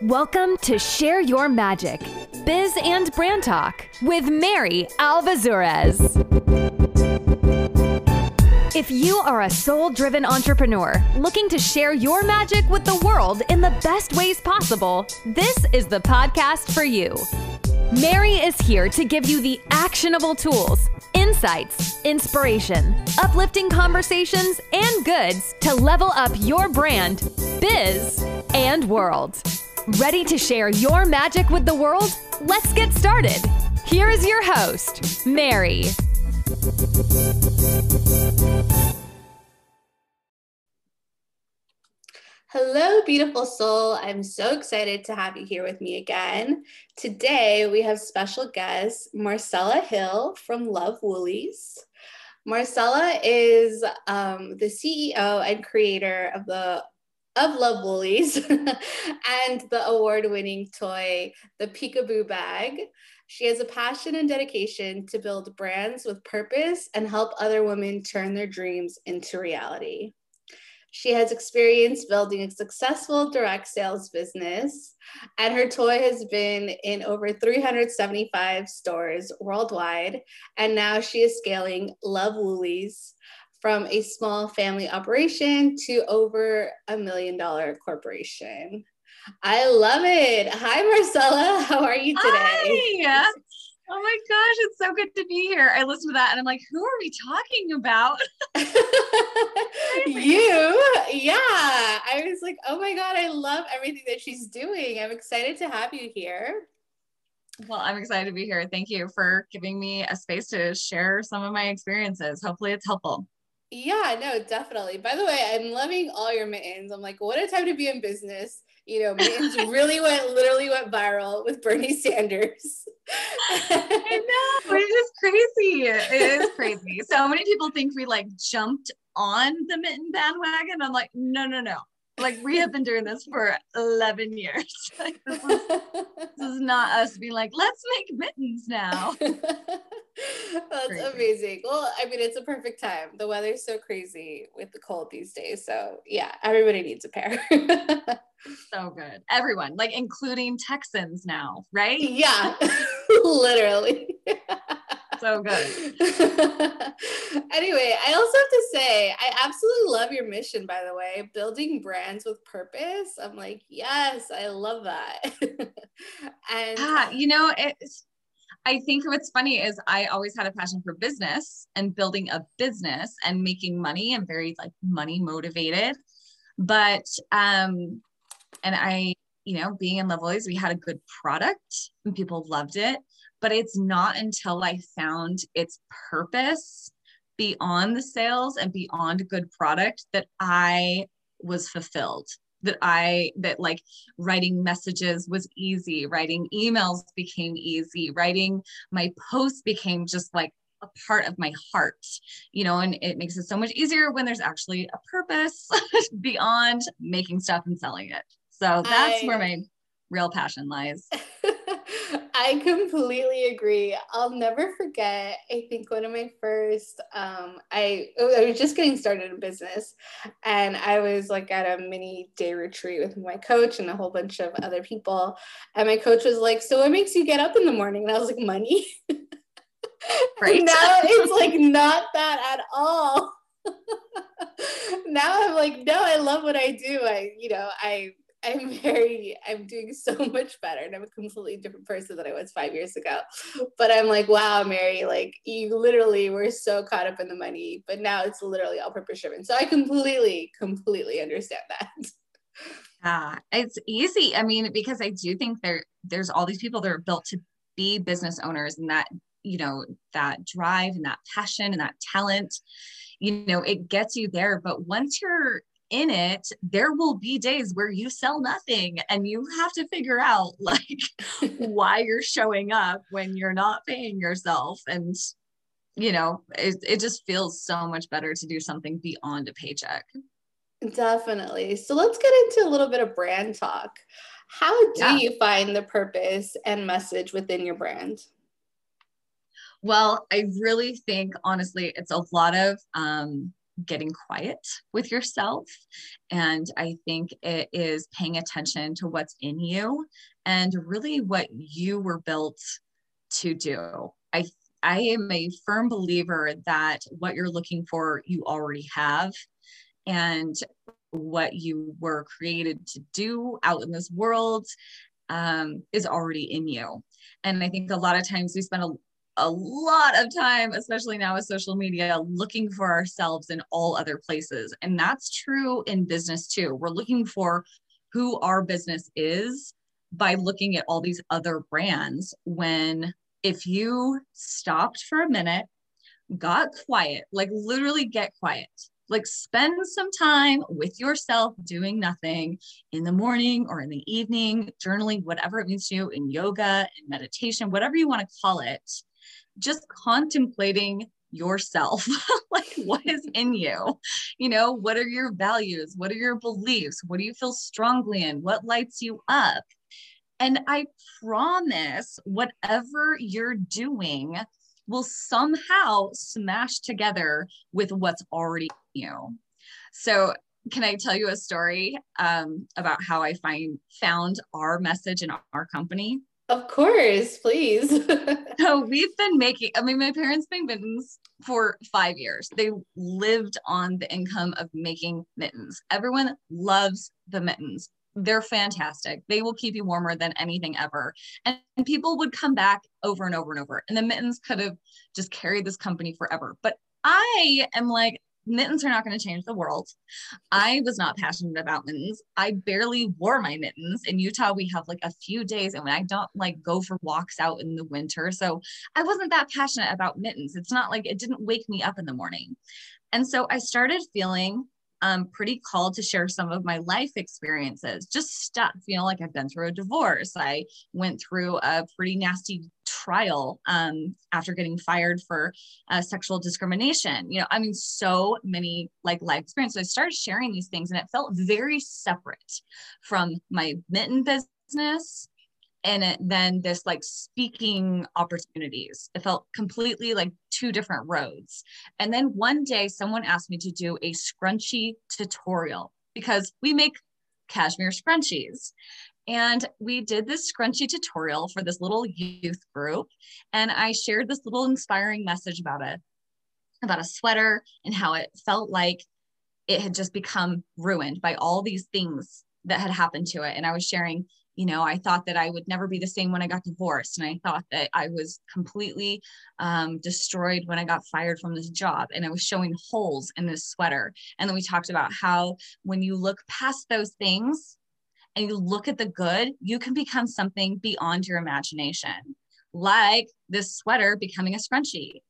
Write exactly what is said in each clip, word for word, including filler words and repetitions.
Welcome to Share Your Magic, Biz and Brand Talk with Mary Alvazurez. If you are a soul-driven entrepreneur looking to share your magic with the world in the best ways possible, this is the podcast for you. Mary is here to give you the actionable tools, insights, inspiration, uplifting conversations, and goods to level up your brand, biz, and world. Ready to share your magic with the world? Let's get started. Here is your host, Mary. Hello, beautiful soul. I'm so excited to have you here with me again. Today, we have special guest, Marcella Hill from Love Woolies. Marcella is um, the C E O and creator of the of Love Woolies and the award-winning toy, the Peekaboo Bag. She has a passion and dedication to build brands with purpose and help other women turn their dreams into reality. She has experience building a successful direct sales business, and her toy has been in over three hundred seventy-five stores worldwide. And now she is scaling Love Woolies from a small family operation to over a million dollar corporation. I love it. Hi, Marcella. How are you today? Hi. Oh my gosh, it's so good to be here. I listened to that and I'm like, who are we talking about? You, yeah. I was like, oh my God, I love everything that she's doing. I'm excited to have you here. Well, I'm excited to be here. Thank you for giving me a space to share some of my experiences. Hopefully it's helpful. Yeah, no, definitely. By the way, I'm loving all your mittens. I'm like, what a time to be in business. You know, mittens really went, literally went viral with Bernie Sanders. I know, it is crazy. It is crazy. So many people think we like jumped on the mitten bandwagon. I'm like, no, no, no. Like we have been doing this for eleven years. Like, this, is, this is not us being like, let's make mittens now. That's crazy. Amazing. Well, I mean, it's a perfect time. The weather's so crazy with the cold these days. So yeah, everybody needs a pair. So good. Everyone, like including Texans now, right? Yeah, literally. So good. Anyway, I also have to say, I absolutely love your mission, by the way, building brands with purpose. I'm like, yes, I love that. And yeah, you know, it's, I think what's funny is I always had a passion for business and building a business and making money and very like money motivated. But, um, and I, you know, being in Love Woolies, we had a good product and people loved it. But it's not until I found its purpose beyond the sales and beyond good product that I was fulfilled, that I, that like writing messages was easy, writing emails became easy, writing my posts became just like a part of my heart, you know, and it makes it so much easier when there's actually a purpose beyond making stuff and selling it. So that's I... where my real passion lies. I completely agree. I'll never forget, I think one of my first, um, I, I was just getting started in business and I was like at a mini day retreat with my coach and a whole bunch of other people. And my coach was like, so what makes you get up in the morning? And I was like, money. Right. Now it's like not that at all. Now I'm like, no, I love what I do. I, you know, I I'm very, I'm doing so much better and I'm a completely different person than I was five years ago. But I'm like, wow, Mary, like you literally were so caught up in the money, but now it's literally all purpose driven. So I completely, completely understand that. Yeah, it's easy. I mean, because I do think there, there's all these people that are built to be business owners and that, you know, that drive and that passion and that talent, you know, it gets you there. But once you're in it, there will be days where you sell nothing and you have to figure out like why you're showing up when you're not paying yourself. And, you know, it, it just feels so much better to do something beyond a paycheck. Definitely. So let's get into a little bit of brand talk. How do yeah. you find the purpose and message within your brand? Well, I really think, honestly, it's a lot of, um, getting quiet with yourself. And I think it is paying attention to what's in you and really what you were built to do. I I am a firm believer that what you're looking for, you already have, and what you were created to do out in this world um, is already in you. And I think a lot of times we spend a, a lot of time, especially now with social media, looking for ourselves in all other places. And that's true in business too. We're looking for who our business is by looking at all these other brands, when if you stopped for a minute, got quiet, like literally get quiet, like spend some time with yourself doing nothing in the morning or in the evening, journaling, whatever it means to you, in yoga, in meditation, whatever you want to call it, just contemplating yourself, like what is in you, you know, what are your values? What are your beliefs? What do you feel strongly in? What lights you up? And I promise whatever you're doing will somehow smash together with what's already in you. So can I tell you a story um, about how I find found our message in our company? Of course, please. So we've been making, I mean, my parents made mittens for five years. They lived on the income of making mittens. Everyone loves the mittens. They're fantastic. They will keep you warmer than anything ever. And, and people would come back over and over and over. And the mittens could have just carried this company forever. But I am like, mittens are not going to change the world. I was not passionate about mittens. I barely wore my mittens. In Utah, we have like a few days, and I don't like go for walks out in the winter. So I wasn't that passionate about mittens. It's not like it didn't wake me up in the morning. And so I started feeling I'm pretty called to share some of my life experiences, just stuff, you know, like I've been through a divorce. I went through a pretty nasty trial um, after getting fired for uh, sexual discrimination. You know, I mean, so many like life experiences. So I started sharing these things, and it felt very separate from my mitten business. And it, then this like speaking opportunities, it felt completely like two different roads. And then one day someone asked me to do a scrunchie tutorial, because we make cashmere scrunchies. And we did this scrunchie tutorial for this little youth group. And I shared this little inspiring message about a, about a sweater and how it felt like it had just become ruined by all these things that had happened to it. And I was sharing, you know, I thought that I would never be the same when I got divorced. And I thought that I was completely um, destroyed when I got fired from this job. And I was showing holes in this sweater. And then we talked about how when you look past those things and you look at the good, you can become something beyond your imagination, like this sweater becoming a scrunchie.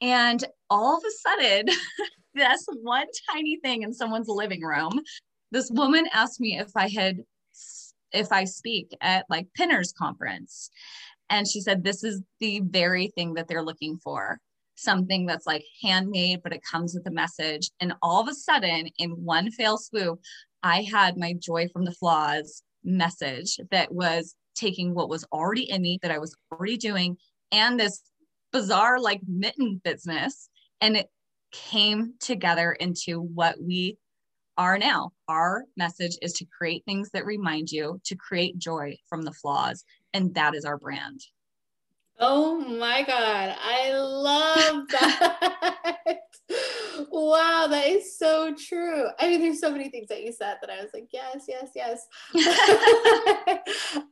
And all of a sudden, that's one tiny thing in someone's living room. This woman asked me if I had if I speak at like Pinner's conference. And she said, this is the very thing that they're looking for. Something that's like handmade, but it comes with a message. And all of a sudden in one fell swoop, I had my Joy from the Flaws message that was taking what was already in me, that I was already doing, and this bizarre like mitten business. And it came together into what we are now. Our message is to create things that remind you to create joy from the flaws. And that is our brand. Oh my God. I love that. Wow. That is so true. I mean, there's so many things that you said that I was like, yes, yes, yes.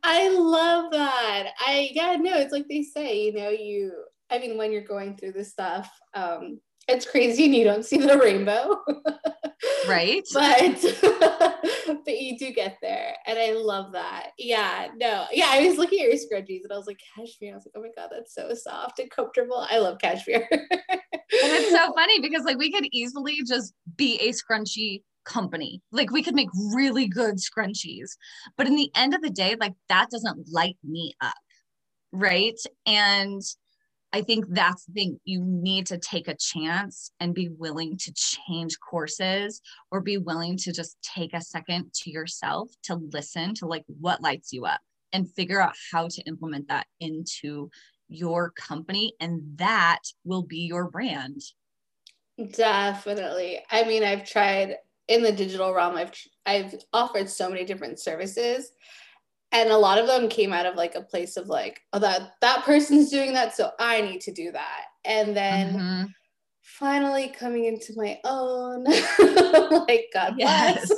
I love that. I, yeah, no, it's like they say, you know, you, I mean, when you're going through this stuff, um, it's crazy and you don't see the rainbow. Right. But, but you do get there. And I love that. Yeah, no. Yeah, I was looking at your scrunchies and I was like, cashmere. I was like, oh my God, that's so soft and comfortable. I love cashmere. And it's so funny because like we could easily just be a scrunchie company. Like we could make really good scrunchies. But in the end of the day, like that doesn't light me up. Right. And I think that's the thing. You need to take a chance and be willing to change courses, or be willing to just take a second to yourself to listen to like what lights you up and figure out how to implement that into your company. And that will be your brand. Definitely. I mean, I've tried in the digital realm, I've I've offered so many different services, and a lot of them came out of like a place of like, oh, that that person's doing that, so I need to do that. And then mm-hmm. finally coming into my own, like, God bless.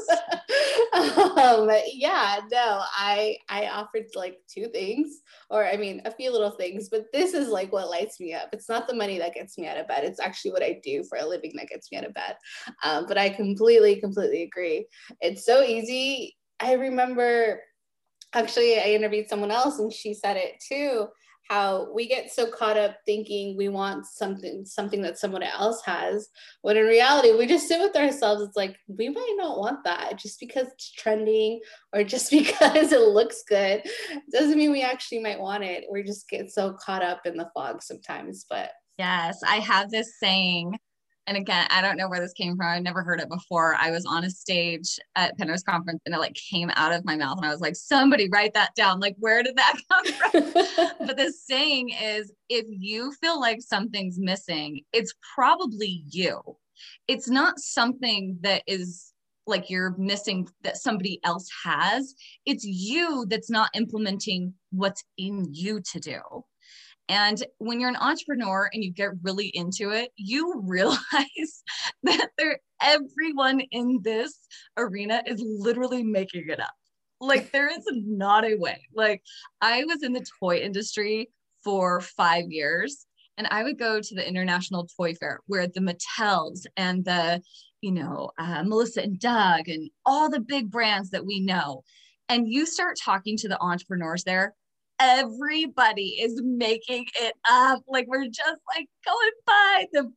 um, yeah, no, I I offered like two things, or I mean, a few little things, but this is like what lights me up. It's not the money that gets me out of bed. It's actually what I do for a living that gets me out of bed. Um, but I completely, completely agree. It's so easy. I remember, actually, I interviewed someone else and she said it too, how we get so caught up thinking we want something, something that someone else has, when in reality, we just sit with ourselves. It's like, we might not want that just because it's trending or just because it looks good. Doesn't mean we actually might want it. We just get so caught up in the fog sometimes, but. Yes, I have this saying, and again, I don't know where this came from. I've never heard it before. I was on a stage at Penner's conference and it like came out of my mouth and I was like, somebody write that down. Like, where did that come from? But the saying is, if you feel like something's missing, it's probably you. It's not something that is like you're missing that somebody else has. It's you that's not implementing what's in you to do. And when you're an entrepreneur and you get really into it, you realize that there, everyone in this arena is literally making it up. Like, there is not a way. Like, I was in the toy industry for five years and I would go to the International Toy Fair where the Mattels and the, you know, uh, Melissa and Doug and all the big brands that we know. And you start talking to the entrepreneurs there, everybody is making it up. Like, we're just like going by the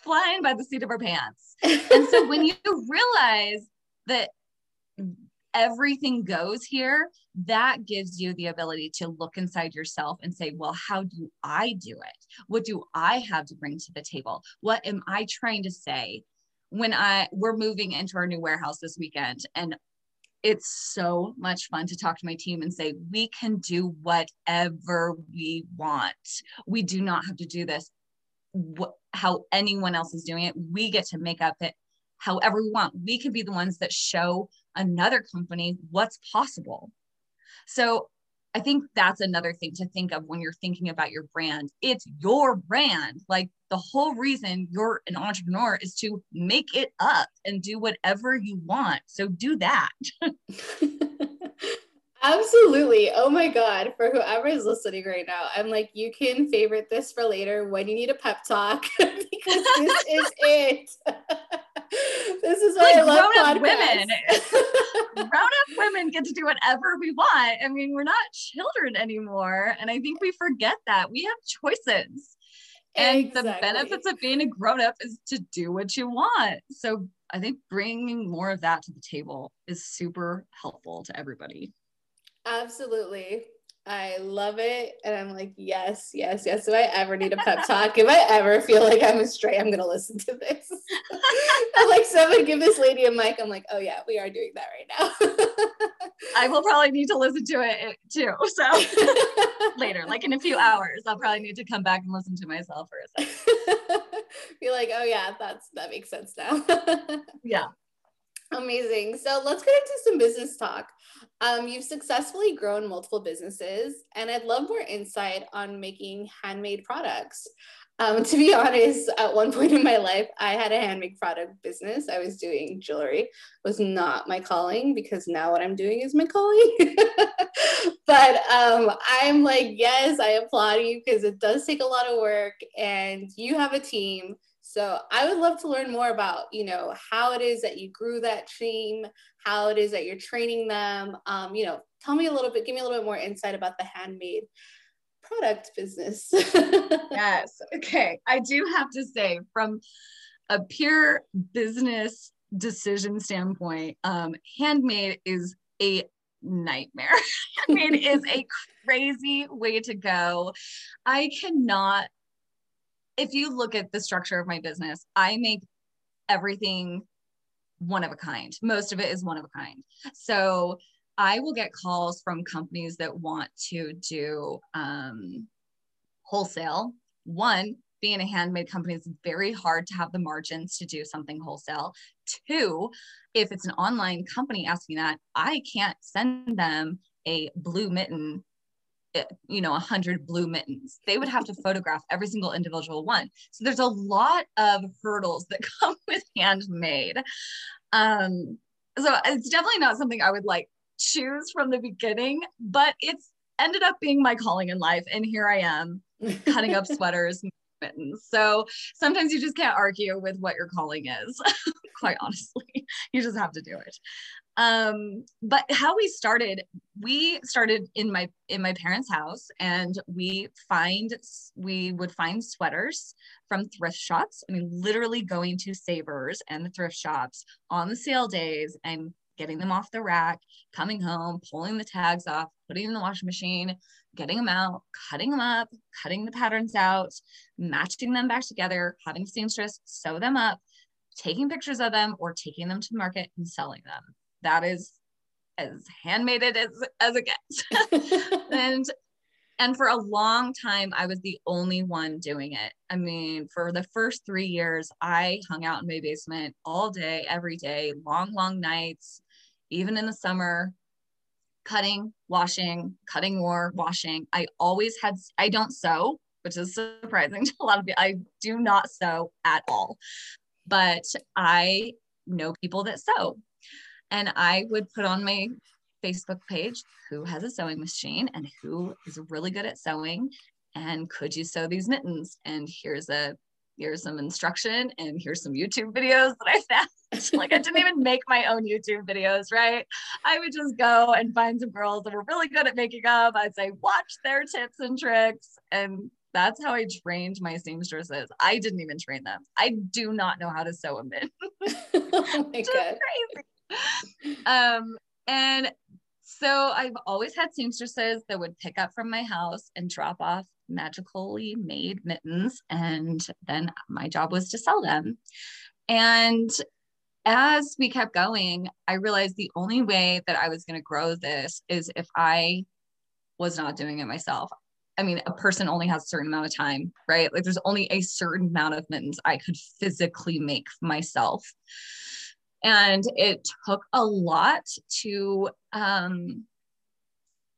flying by the seat of our pants. And so when you realize that everything goes here, that gives you the ability to look inside yourself and say, well, how do I do it? What do I have to bring to the table? What am I trying to say? When I we're moving into our new warehouse this weekend, and it's so much fun to talk to my team and say, we can do whatever we want. We do not have to do this wh- how anyone else is doing it. We get to make up it however we want. We can be the ones that show another company what's possible. So I think that's another thing to think of when you're thinking about your brand. It's your brand. Like, the whole reason you're an entrepreneur is to make it up and do whatever you want. So do that. Absolutely. Oh my God. For whoever is listening right now, I'm like, you can favorite this for later when you need a pep talk, because this is it. This is why, like, I love grown-up women. Grown-up women get to do whatever we want. I mean, we're not children anymore. And I think we forget that. We have choices. And exactly. The benefits of being a grown-up is to do what you want. So I think bringing more of that to the table is super helpful to everybody. Absolutely. I love it. And I'm like, yes, yes, yes. If I ever need a pep talk, if I ever feel like I'm astray, I'm going to listen to this. I'm like, someone give this lady a mic. I'm like, oh yeah, we are doing that right now. I will probably need to listen to it too. So later, like in a few hours, I'll probably need to come back and listen to myself for a second. Be like, oh yeah, that's, that makes sense now. Yeah. Amazing. So let's get into some business talk. Um, you've successfully grown multiple businesses, and I'd love more insight on making handmade products. Um, to be honest, at one point in my life, I had a handmade product business. I was doing jewelry. It was not my calling, because now what I'm doing is my calling. But um, I'm like, yes, I applaud you, because it does take a lot of work and you have a team. So I would love to learn more about, you know, how it is that you grew that team, how it is that you're training them. Um, you know, tell me a little bit, give me a little bit more insight about the handmade product business. Yes. Okay. I do have to say, from a pure business decision standpoint, um, handmade is a nightmare. Handmade is a crazy way to go. I cannot. If you look at the structure of my business, I make everything one of a kind. Most of it is one of a kind. So I will get calls from companies that want to do um, wholesale. One, being a handmade company, it's very hard to have the margins to do something wholesale. Two, if it's an online company asking that, I can't send them a blue mitten, you know, a hundred blue mittens. They would have to photograph every single individual one. So there's a lot of hurdles that come with handmade. Um, so it's definitely not something I would like choose from the beginning, but it's ended up being my calling in life. And here I am cutting up sweaters, mittens. So sometimes you just can't argue with what your calling is, quite honestly. You just have to do it. Um, but how we started, we started in my, in my parents' house, and we find, we would find sweaters from thrift shops. I mean, literally going to Savers and the thrift shops on the sale days and getting them off the rack, coming home, pulling the tags off, putting them in the washing machine, getting them out, cutting them up, cutting the patterns out, matching them back together, having seamstress sew them up, taking pictures of them, or taking them to the market and selling them. That is as handmade as, as it gets. and, and for a long time, I was the only one doing it. I mean, for the first three years, I hung out in my basement all day, every day, long, long nights, even in the summer, cutting, washing, cutting more, washing. I always had, I don't sew, which is surprising to a lot of people. I do not sew at all, but I know people that sew. And I would put on my Facebook page, who has a sewing machine and who is really good at sewing, and could you sew these mittens? And here's a, here's some instruction, and here's some YouTube videos that I found. Like, I didn't even make my own YouTube videos, right? I would just go and find some girls that were really good at making up. I'd say, watch their tips and tricks. And that's how I trained my seamstresses. I didn't even train them. I do not know how to sew a mitten. Oh my God. Crazy. Um, and so I've always had seamstresses that would pick up from my house and drop off magically made mittens. And then my job was to sell them. And as we kept going, I realized the only way that I was going to grow this is if I was not doing it myself. I mean, a person only has a certain amount of time, right? Like, there's only a certain amount of mittens I could physically make myself. And it took a lot to um,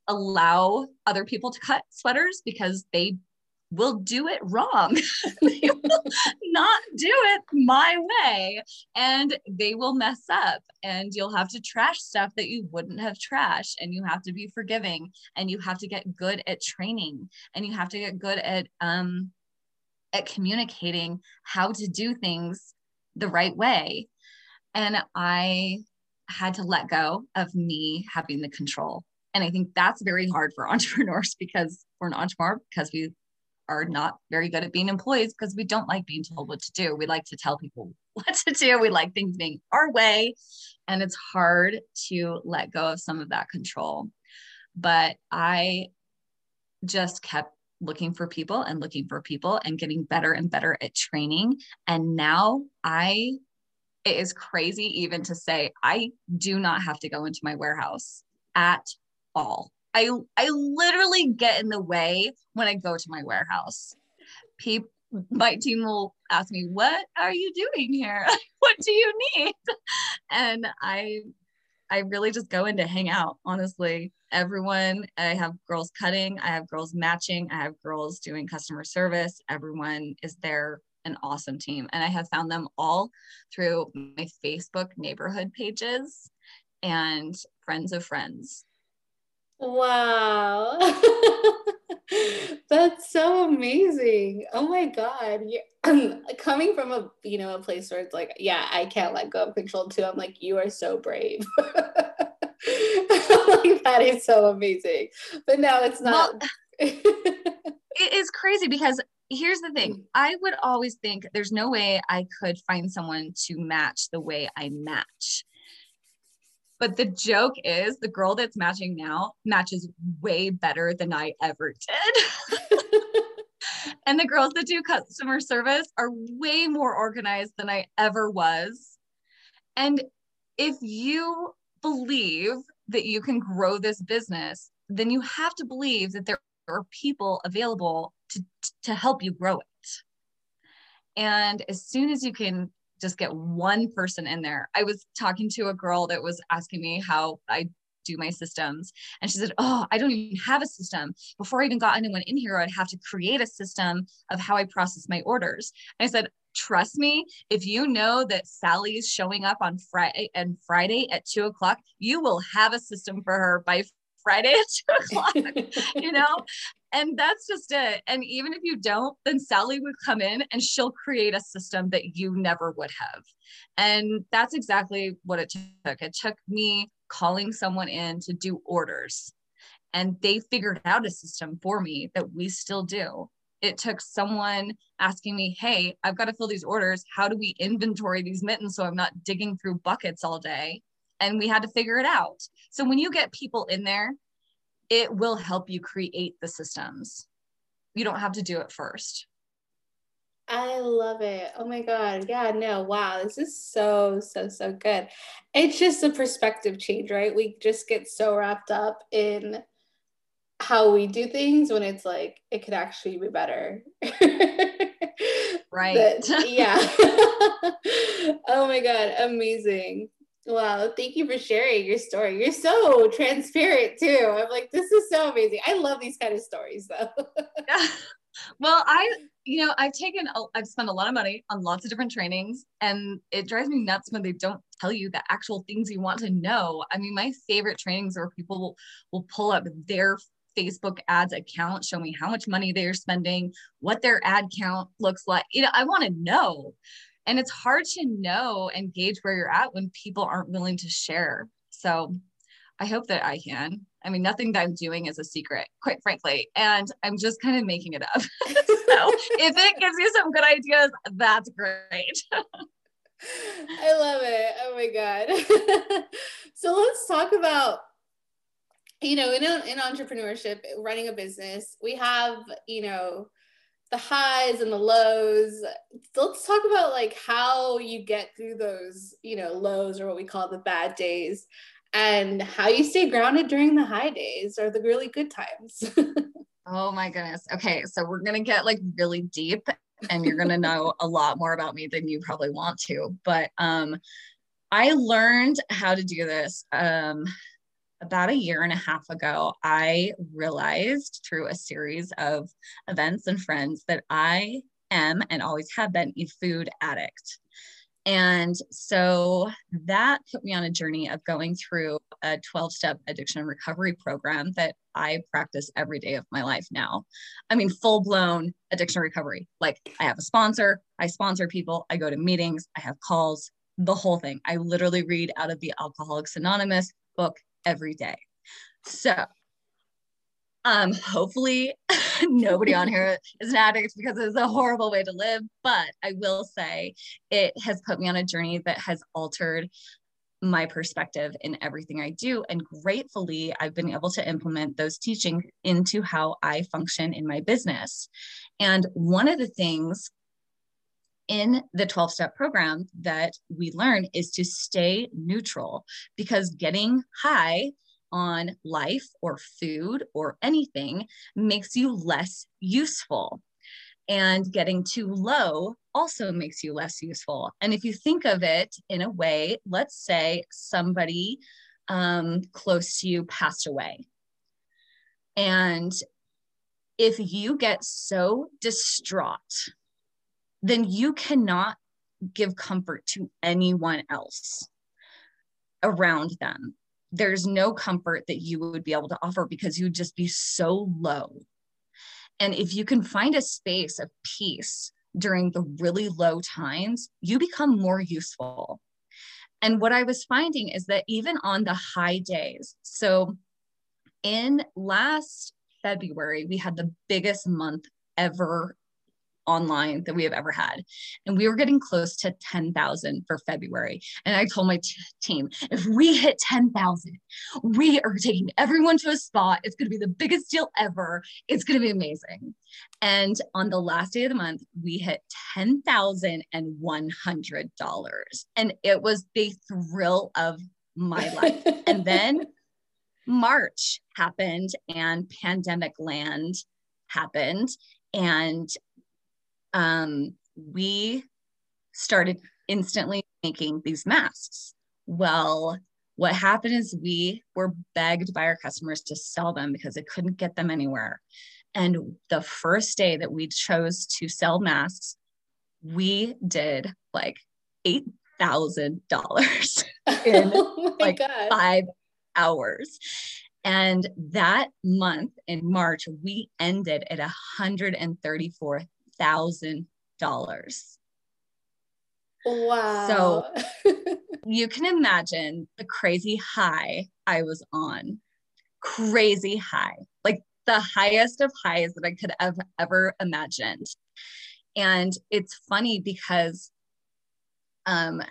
allow other people to cut sweaters, because they will do it wrong. They will not do it my way, and they will mess up, and you'll have to trash stuff that you wouldn't have trashed, and you have to be forgiving, and you have to get good at training, and you have to get good at, um, at communicating how to do things the right way. And I had to let go of me having the control. And I think that's very hard for entrepreneurs, because we're an entrepreneur, because we are not very good at being employees, because we don't like being told what to do. We like to tell people what to do. We like things being our way. And it's hard to let go of some of that control. But I just kept looking for people and looking for people and getting better and better at training. And now I... it is crazy even to say I do not have to go into my warehouse at all. I, I literally get in the way when I go to my warehouse. People, my team will ask me, what are you doing here? What do you need? And I, I really just go in to hang out, honestly. Everyone, I have girls cutting, I have girls matching, I have girls doing customer service. Everyone is there. An awesome team. And I have found them all through my Facebook neighborhood pages and friends of friends. Wow. That's so amazing. Oh my God. You're, coming from a, you know, a place where it's like, yeah, I can't let go of control too. I'm like, you are so brave. Like, that is so amazing. But no, it's not. Well, it is crazy, because here's the thing. I would always think there's no way I could find someone to match the way I match. But the joke is, the girl that's matching now matches way better than I ever did. And the girls that do customer service are way more organized than I ever was. And if you believe that you can grow this business, then you have to believe that there are people available to, to help you grow it. And as soon as you can just get one person in there, I was talking to a girl that was asking me how I do my systems. And she said, oh, I don't even have a system. Before I even got anyone in here, I'd have to create a system of how I process my orders. I said, trust me, if you know that Sally's showing up on Friday and Friday at two o'clock, you will have a system for her by Friday at two o'clock, you know? And that's just it. And even if you don't, then Sally would come in and she'll create a system that you never would have. And that's exactly what it took. It took me calling someone in to do orders, and they figured out a system for me that we still do. It took someone asking me, hey, I've got to fill these orders. How do we inventory these mittens so I'm not digging through buckets all day? And we had to figure it out. So when you get people in there, it will help you create the systems. You don't have to do it first. I love it. Oh my God. Yeah, no, wow. This is so, so, so good. It's just a perspective change, right? We just get so wrapped up in how we do things when it's like, it could actually be better. Right. But, yeah. Oh my God. Amazing. Wow. Thank you for sharing your story. You're so transparent too. I'm like, this is so amazing. I love these kind of stories though. Well, I, you know, I've taken, a, I've spent a lot of money on lots of different trainings, and it drives me nuts when they don't tell you the actual things you want to know. I mean, my favorite trainings are where people will, will pull up their Facebook ads account, show me how much money they're spending, what their ad count looks like. You know, I want to know. And it's hard to know and gauge where you're at when people aren't willing to share. So I hope that I can. I mean, nothing that I'm doing is a secret, quite frankly, and I'm just kind of making it up. So if it gives you some good ideas, that's great. I love it. Oh my God. So let's talk about, you know, in, in entrepreneurship, running a business, we have, you know, the highs and the lows. So let's talk about like how you get through those, you know, lows, or what we call the bad days, and how you stay grounded during the high days or the really good times. Oh my goodness. Okay. So we're going to get like really deep, and you're going to know a lot more about me than you probably want to. But, um, I learned how to do this, um, about a year and a half ago. I realized through a series of events and friends that I am, and always have been, a food addict. And so that put me on a journey of going through a twelve-step addiction recovery program that I practice every day of my life now. I mean, full-blown addiction recovery. Like, I have a sponsor, I sponsor people, I go to meetings, I have calls, the whole thing. I literally read out of the Alcoholics Anonymous book every day. So um, hopefully nobody on here is an addict, because it's a horrible way to live. But I will say it has put me on a journey that has altered my perspective in everything I do. And gratefully, I've been able to implement those teachings into how I function in my business. And one of the things in the twelve-step program that we learn is to stay neutral, because getting high on life or food or anything makes you less useful. And getting too low also makes you less useful. And if you think of it in a way, let's say somebody um, close to you passed away. And if you get so distraught, then you cannot give comfort to anyone else around them. There's no comfort that you would be able to offer, because you would just be so low. And if you can find a space of peace during the really low times, you become more useful. And what I was finding is that even on the high days, so in last February, we had the biggest month ever online that we have ever had. And we were getting close to ten thousand for February. And I told my t- team, if we hit ten thousand, we are taking everyone to a spa. It's going to be the biggest deal ever. It's going to be amazing. And on the last day of the month, we hit ten thousand one hundred dollars. And it was the thrill of my life. And then March happened, and pandemic land happened. And Um, we started instantly making these masks. Well, what happened is we were begged by our customers to sell them because they couldn't get them anywhere. And the first day that we chose to sell masks, we did like eight thousand dollars in oh like God. five hours. And that month in March, we ended at one hundred thirty-four thousand dollars. Wow. So you can imagine the crazy high I was on. Crazy high. Like the highest of highs that I could have ever imagined. And it's funny because um,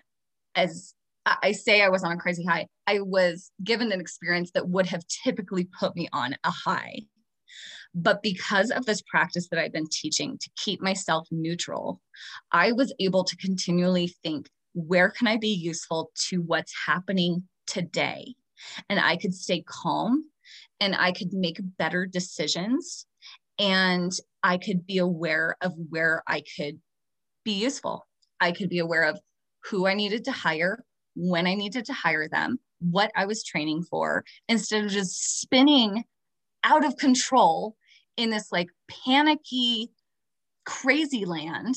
as I say, I was on a crazy high, I was given an experience that would have typically put me on a high. But because of this practice that I've been teaching to keep myself neutral, I was able to continually think, where can I be useful to what's happening today? And I could stay calm and I could make better decisions and I could be aware of where I could be useful. I could be aware of who I needed to hire, when I needed to hire them, what I was training for, instead of just spinning out of control in this like panicky, crazy land,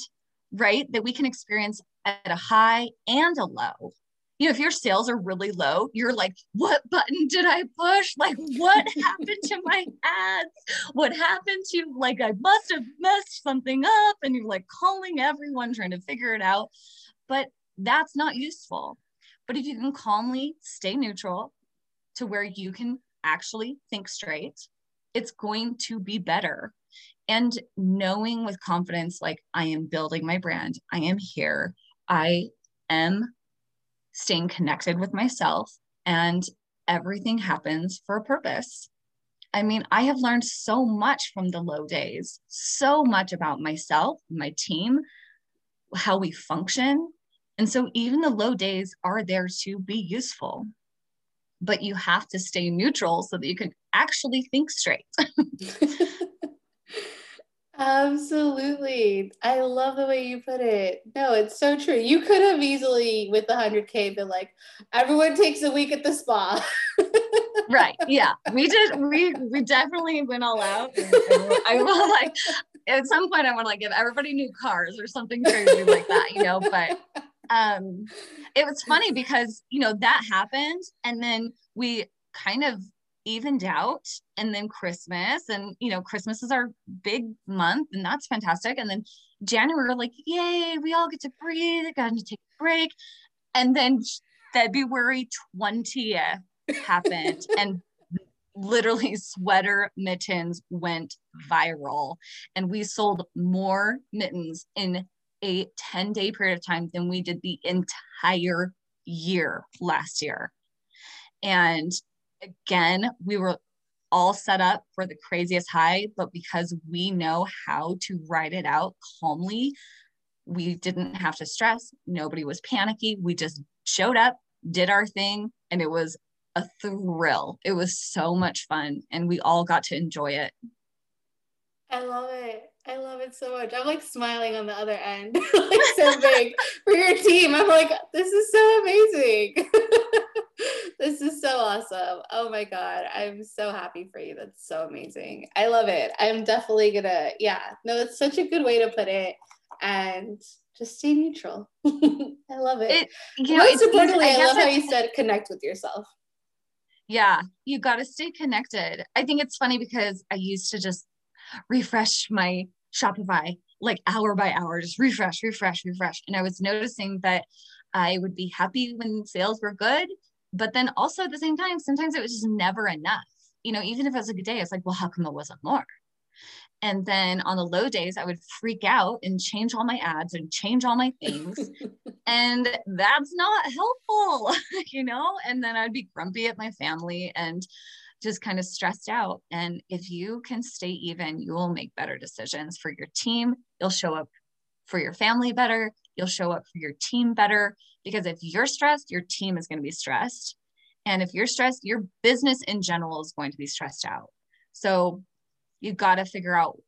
right? That we can experience at a high and a low. You know, if your sales are really low, you're like, what button did I push? Like, what happened to my ads? What happened to, like, I must have messed something up. And you're like calling everyone, trying to figure it out. But that's not useful. But if you can calmly stay neutral to where you can actually think straight, it's going to be better. And knowing with confidence, like, I am building my brand. I am here. I am staying connected with myself, and everything happens for a purpose. I mean, I have learned so much from the low days, so much about myself, my team, how we function. And so even the low days are there to be useful, but you have to stay neutral so that you can actually think straight. Absolutely. I love the way you put it. No, it's so true. You could have easily with the one hundred K been like, everyone takes a week at the spa. Right. Yeah. We did. We, we definitely went all out. And, and I will like, at some point I want to like give everybody new cars or something crazy like that, you know, but um, it was funny because, you know, that happened. And then we kind of evened out, and then Christmas, and you know, Christmas is our big month, and that's fantastic. And then January, we're like, yay, we all get to breathe, got to take a break. And then February twentieth happened, and literally sweater mittens went viral, and we sold more mittens in a ten day period of time than we did the entire year last year. And again, we were all set up for the craziest high, but because we know how to ride it out calmly, we didn't have to stress. Nobody was panicky. We just showed up, did our thing, and it was a thrill. It was so much fun, and we all got to enjoy it. I love it. I love it so much. I'm like smiling on the other end. Like so big for your team. I'm like, this is so amazing. This is so awesome. Oh my God. I'm so happy for you. That's so amazing. I love it. I'm definitely gonna, yeah, no, that's such a good way to put it. And just stay neutral. I love it. it you Most know, importantly, I, I love how you said connect with yourself. Yeah. You got to stay connected. I think it's funny because I used to just refresh my Shopify like hour by hour, just refresh, refresh, refresh. And I was noticing that I would be happy when sales were good, but then also at the same time, sometimes it was just never enough. You know, even if it was a good day, it's like, well, how come it wasn't more? And then on the low days, I would freak out and change all my ads and change all my things. And that's not helpful, you know? And then I'd be grumpy at my family and just kind of stressed out. And if you can stay even, you will make better decisions for your team. You'll show up for your family better. You'll show up for your team better, because if you're stressed, your team is going to be stressed. And if you're stressed, your business in general is going to be stressed out. So you've got to figure out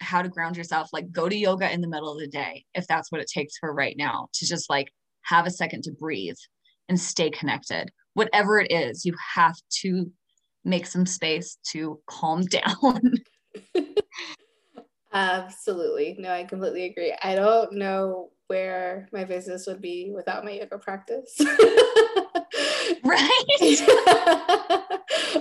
how to ground yourself, like go to yoga in the middle of the day, if that's what it takes for right now, to just like have a second to breathe and stay connected. Whatever it is, you have to make some space to calm down. Absolutely. No, I completely agree. I don't know where my business would be without my yoga practice. Right.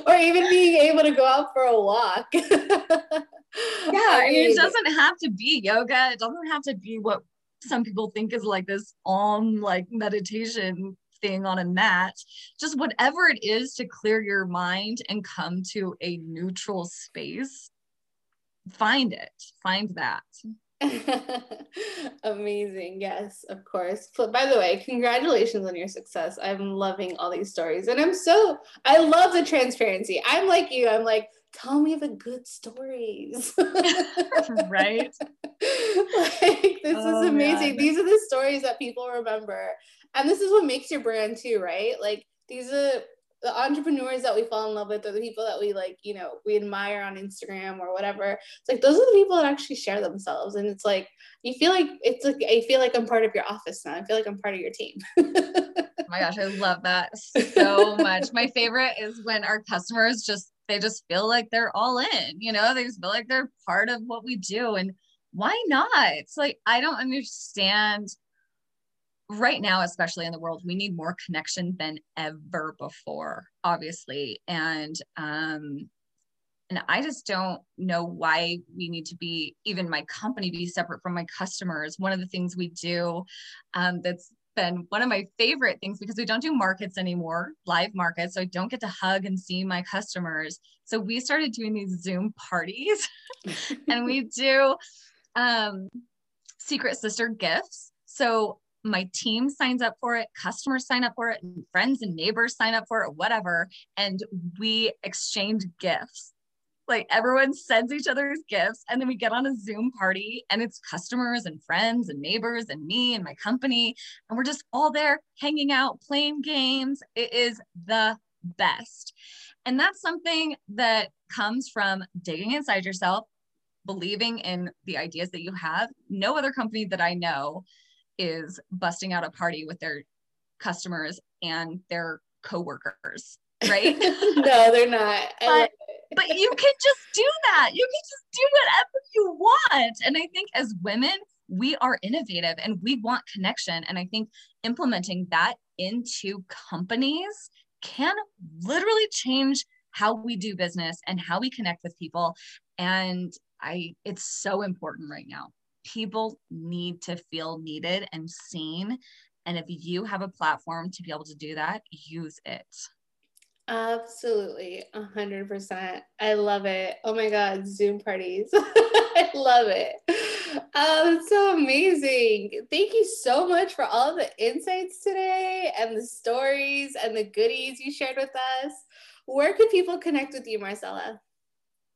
Or even being able to go out for a walk. Yeah, I mean, it doesn't have to be yoga. It doesn't have to be what some people think is like this om, like meditation thing on a mat. Just whatever it is to clear your mind and come to a neutral space. Find it. Find that. Amazing. Yes, of course. But by the way, congratulations on your success. I'm loving all these stories, and I'm so I love the transparency. I'm like you. I'm like, tell me the good stories. Right? Like, this oh, is amazing. God. These are the stories that people remember, and this is what makes your brand too, right? Like, these are the entrepreneurs that we fall in love with, or the people that we like, you know, we admire on Instagram or whatever. It's like, those are the people that actually share themselves. And it's like, you feel like, it's like, I feel like I'm part of your office now. I feel like I'm part of your team. Oh my gosh, I love that so much. My favorite is when our customers just, they just feel like they're all in, you know, they just feel like they're part of what we do. And why not? It's like, I don't understand. Right now, especially in the world, we need more connection than ever before, obviously. And, um, and I just don't know why we need to be, even my company, be separate from my customers. One of the things we do, um, that's been one of my favorite things, because we don't do markets anymore, live markets. So I don't get to hug and see my customers. So we started doing these Zoom parties and we do, um, secret sister gifts. So my team signs up for it, customers sign up for it, and friends and neighbors sign up for it, whatever. And we exchange gifts. Like, everyone sends each other's gifts, and then we get on a Zoom party, and it's customers and friends and neighbors and me and my company. And we're just all there hanging out, playing games. It is the best. And that's something that comes from digging inside yourself, believing in the ideas that you have. No other company that I know is busting out a party with their customers and their coworkers, right? No, they're not. But, but you can just do that. You can just do whatever you want. And I think as women, we are innovative and we want connection. And I think implementing that into companies can literally change how we do business and how we connect with people. And I, it's so important right now. People need to feel needed and seen. And if you have a platform to be able to do that, use it. Absolutely. A hundred percent. I love it. Oh my God. Zoom parties. I love it. Um, it's so amazing. Thank you so much for all the insights today and the stories and the goodies you shared with us. Where can people connect with you, Marcella?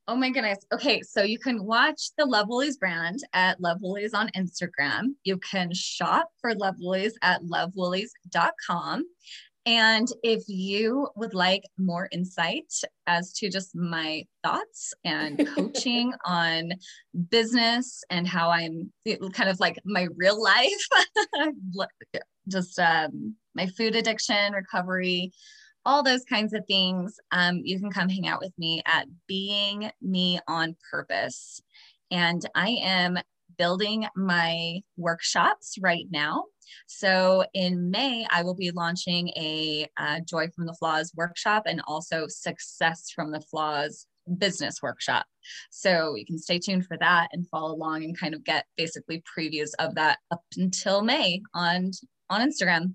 Oh my goodness. Okay. So you can watch the Love Woolies brand at Love Woolies on Instagram. You can shop for Love Woolies at love woolies dot com. And if you would like more insight as to just my thoughts and coaching on business and how I'm kind of like my real life, just um, my food addiction recovery, all those kinds of things, um, you can come hang out with me at Being Me on Purpose. And I am building my workshops right now. So in May, I will be launching a uh, Joy from the Flaws workshop and also Success from the Flaws business workshop. So you can stay tuned for that and follow along and kind of get basically previews of that up until May on, on Instagram.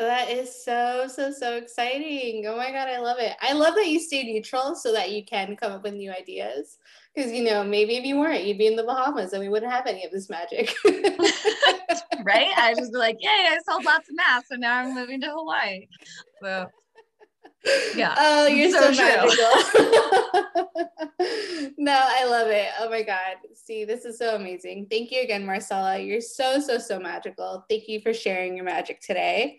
That is so, so, so exciting. Oh my God, I love it. I love that you stay neutral so that you can come up with new ideas. Because, you know, maybe if you weren't, you'd be in the Bahamas and we wouldn't have any of this magic. Right? I'd just be like, yay, I sold lots of masks and now I'm moving to Hawaii. So, yeah. Oh, you're so, so magical. No, I love it. Oh my God. See, this is so amazing. Thank you again, Marcella. You're so, so, so magical. Thank you for sharing your magic today.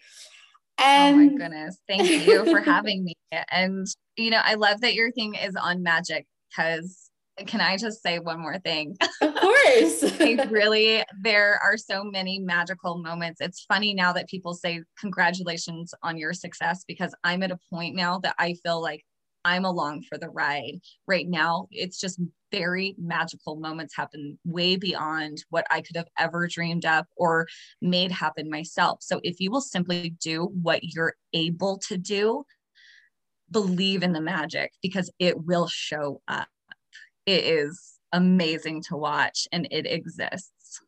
And oh my goodness. Thank you for having me. And, you know, I love that your thing is on magic, because Can I just say one more thing? Of course. Like really, there are so many magical moments. It's funny now that people say congratulations on your success, because I'm at a point now that I feel like I'm along for the ride right now. It's just very magical moments happen way beyond what I could have ever dreamed up or made happen myself. So if you will simply do what you're able to do, believe in the magic, because it will show up. It is amazing to watch, and it exists.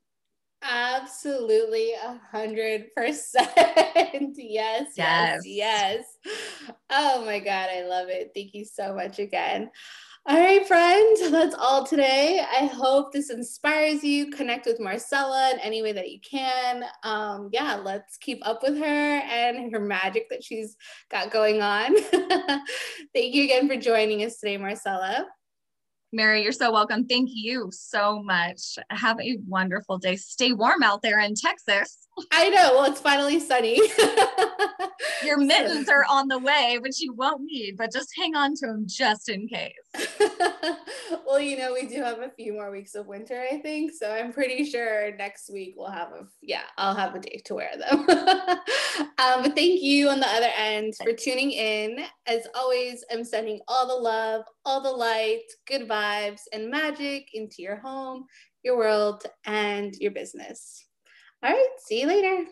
Absolutely, a hundred percent. Yes, yes, yes. Oh my God, I love it. Thank you so much again. All right, friends, that's all today. I hope this inspires you. Connect with Marcella in any way that you can. Um, yeah, let's keep up with her and her magic that she's got going on. Thank you again for joining us today, Marcella. Mary, you're so welcome. Thank you so much. Have a wonderful day. Stay warm out there in Texas. I know. Well, it's finally sunny. Your mittens are on the way, which you won't need, but just hang on to them just in case. Well, you know, we do have a few more weeks of winter, I think. So I'm pretty sure next week we'll have a, yeah, I'll have a day to wear them. um, but thank you on the other end for tuning in. As always, I'm sending all the love, all the light, good vibes and magic into your home, your world, and your business. All right, see you later.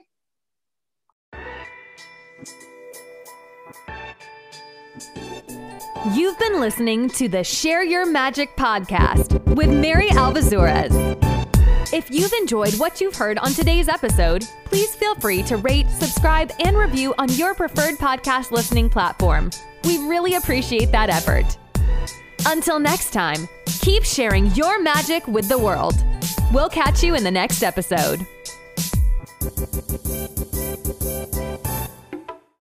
You've been listening to the Share Your Magic podcast with Mary Alvazurez. If you've enjoyed what you've heard on today's episode, please feel free to rate, subscribe, and review on your preferred podcast listening platform. We really appreciate that effort. Until next time, keep sharing your magic with the world. We'll catch you in the next episode.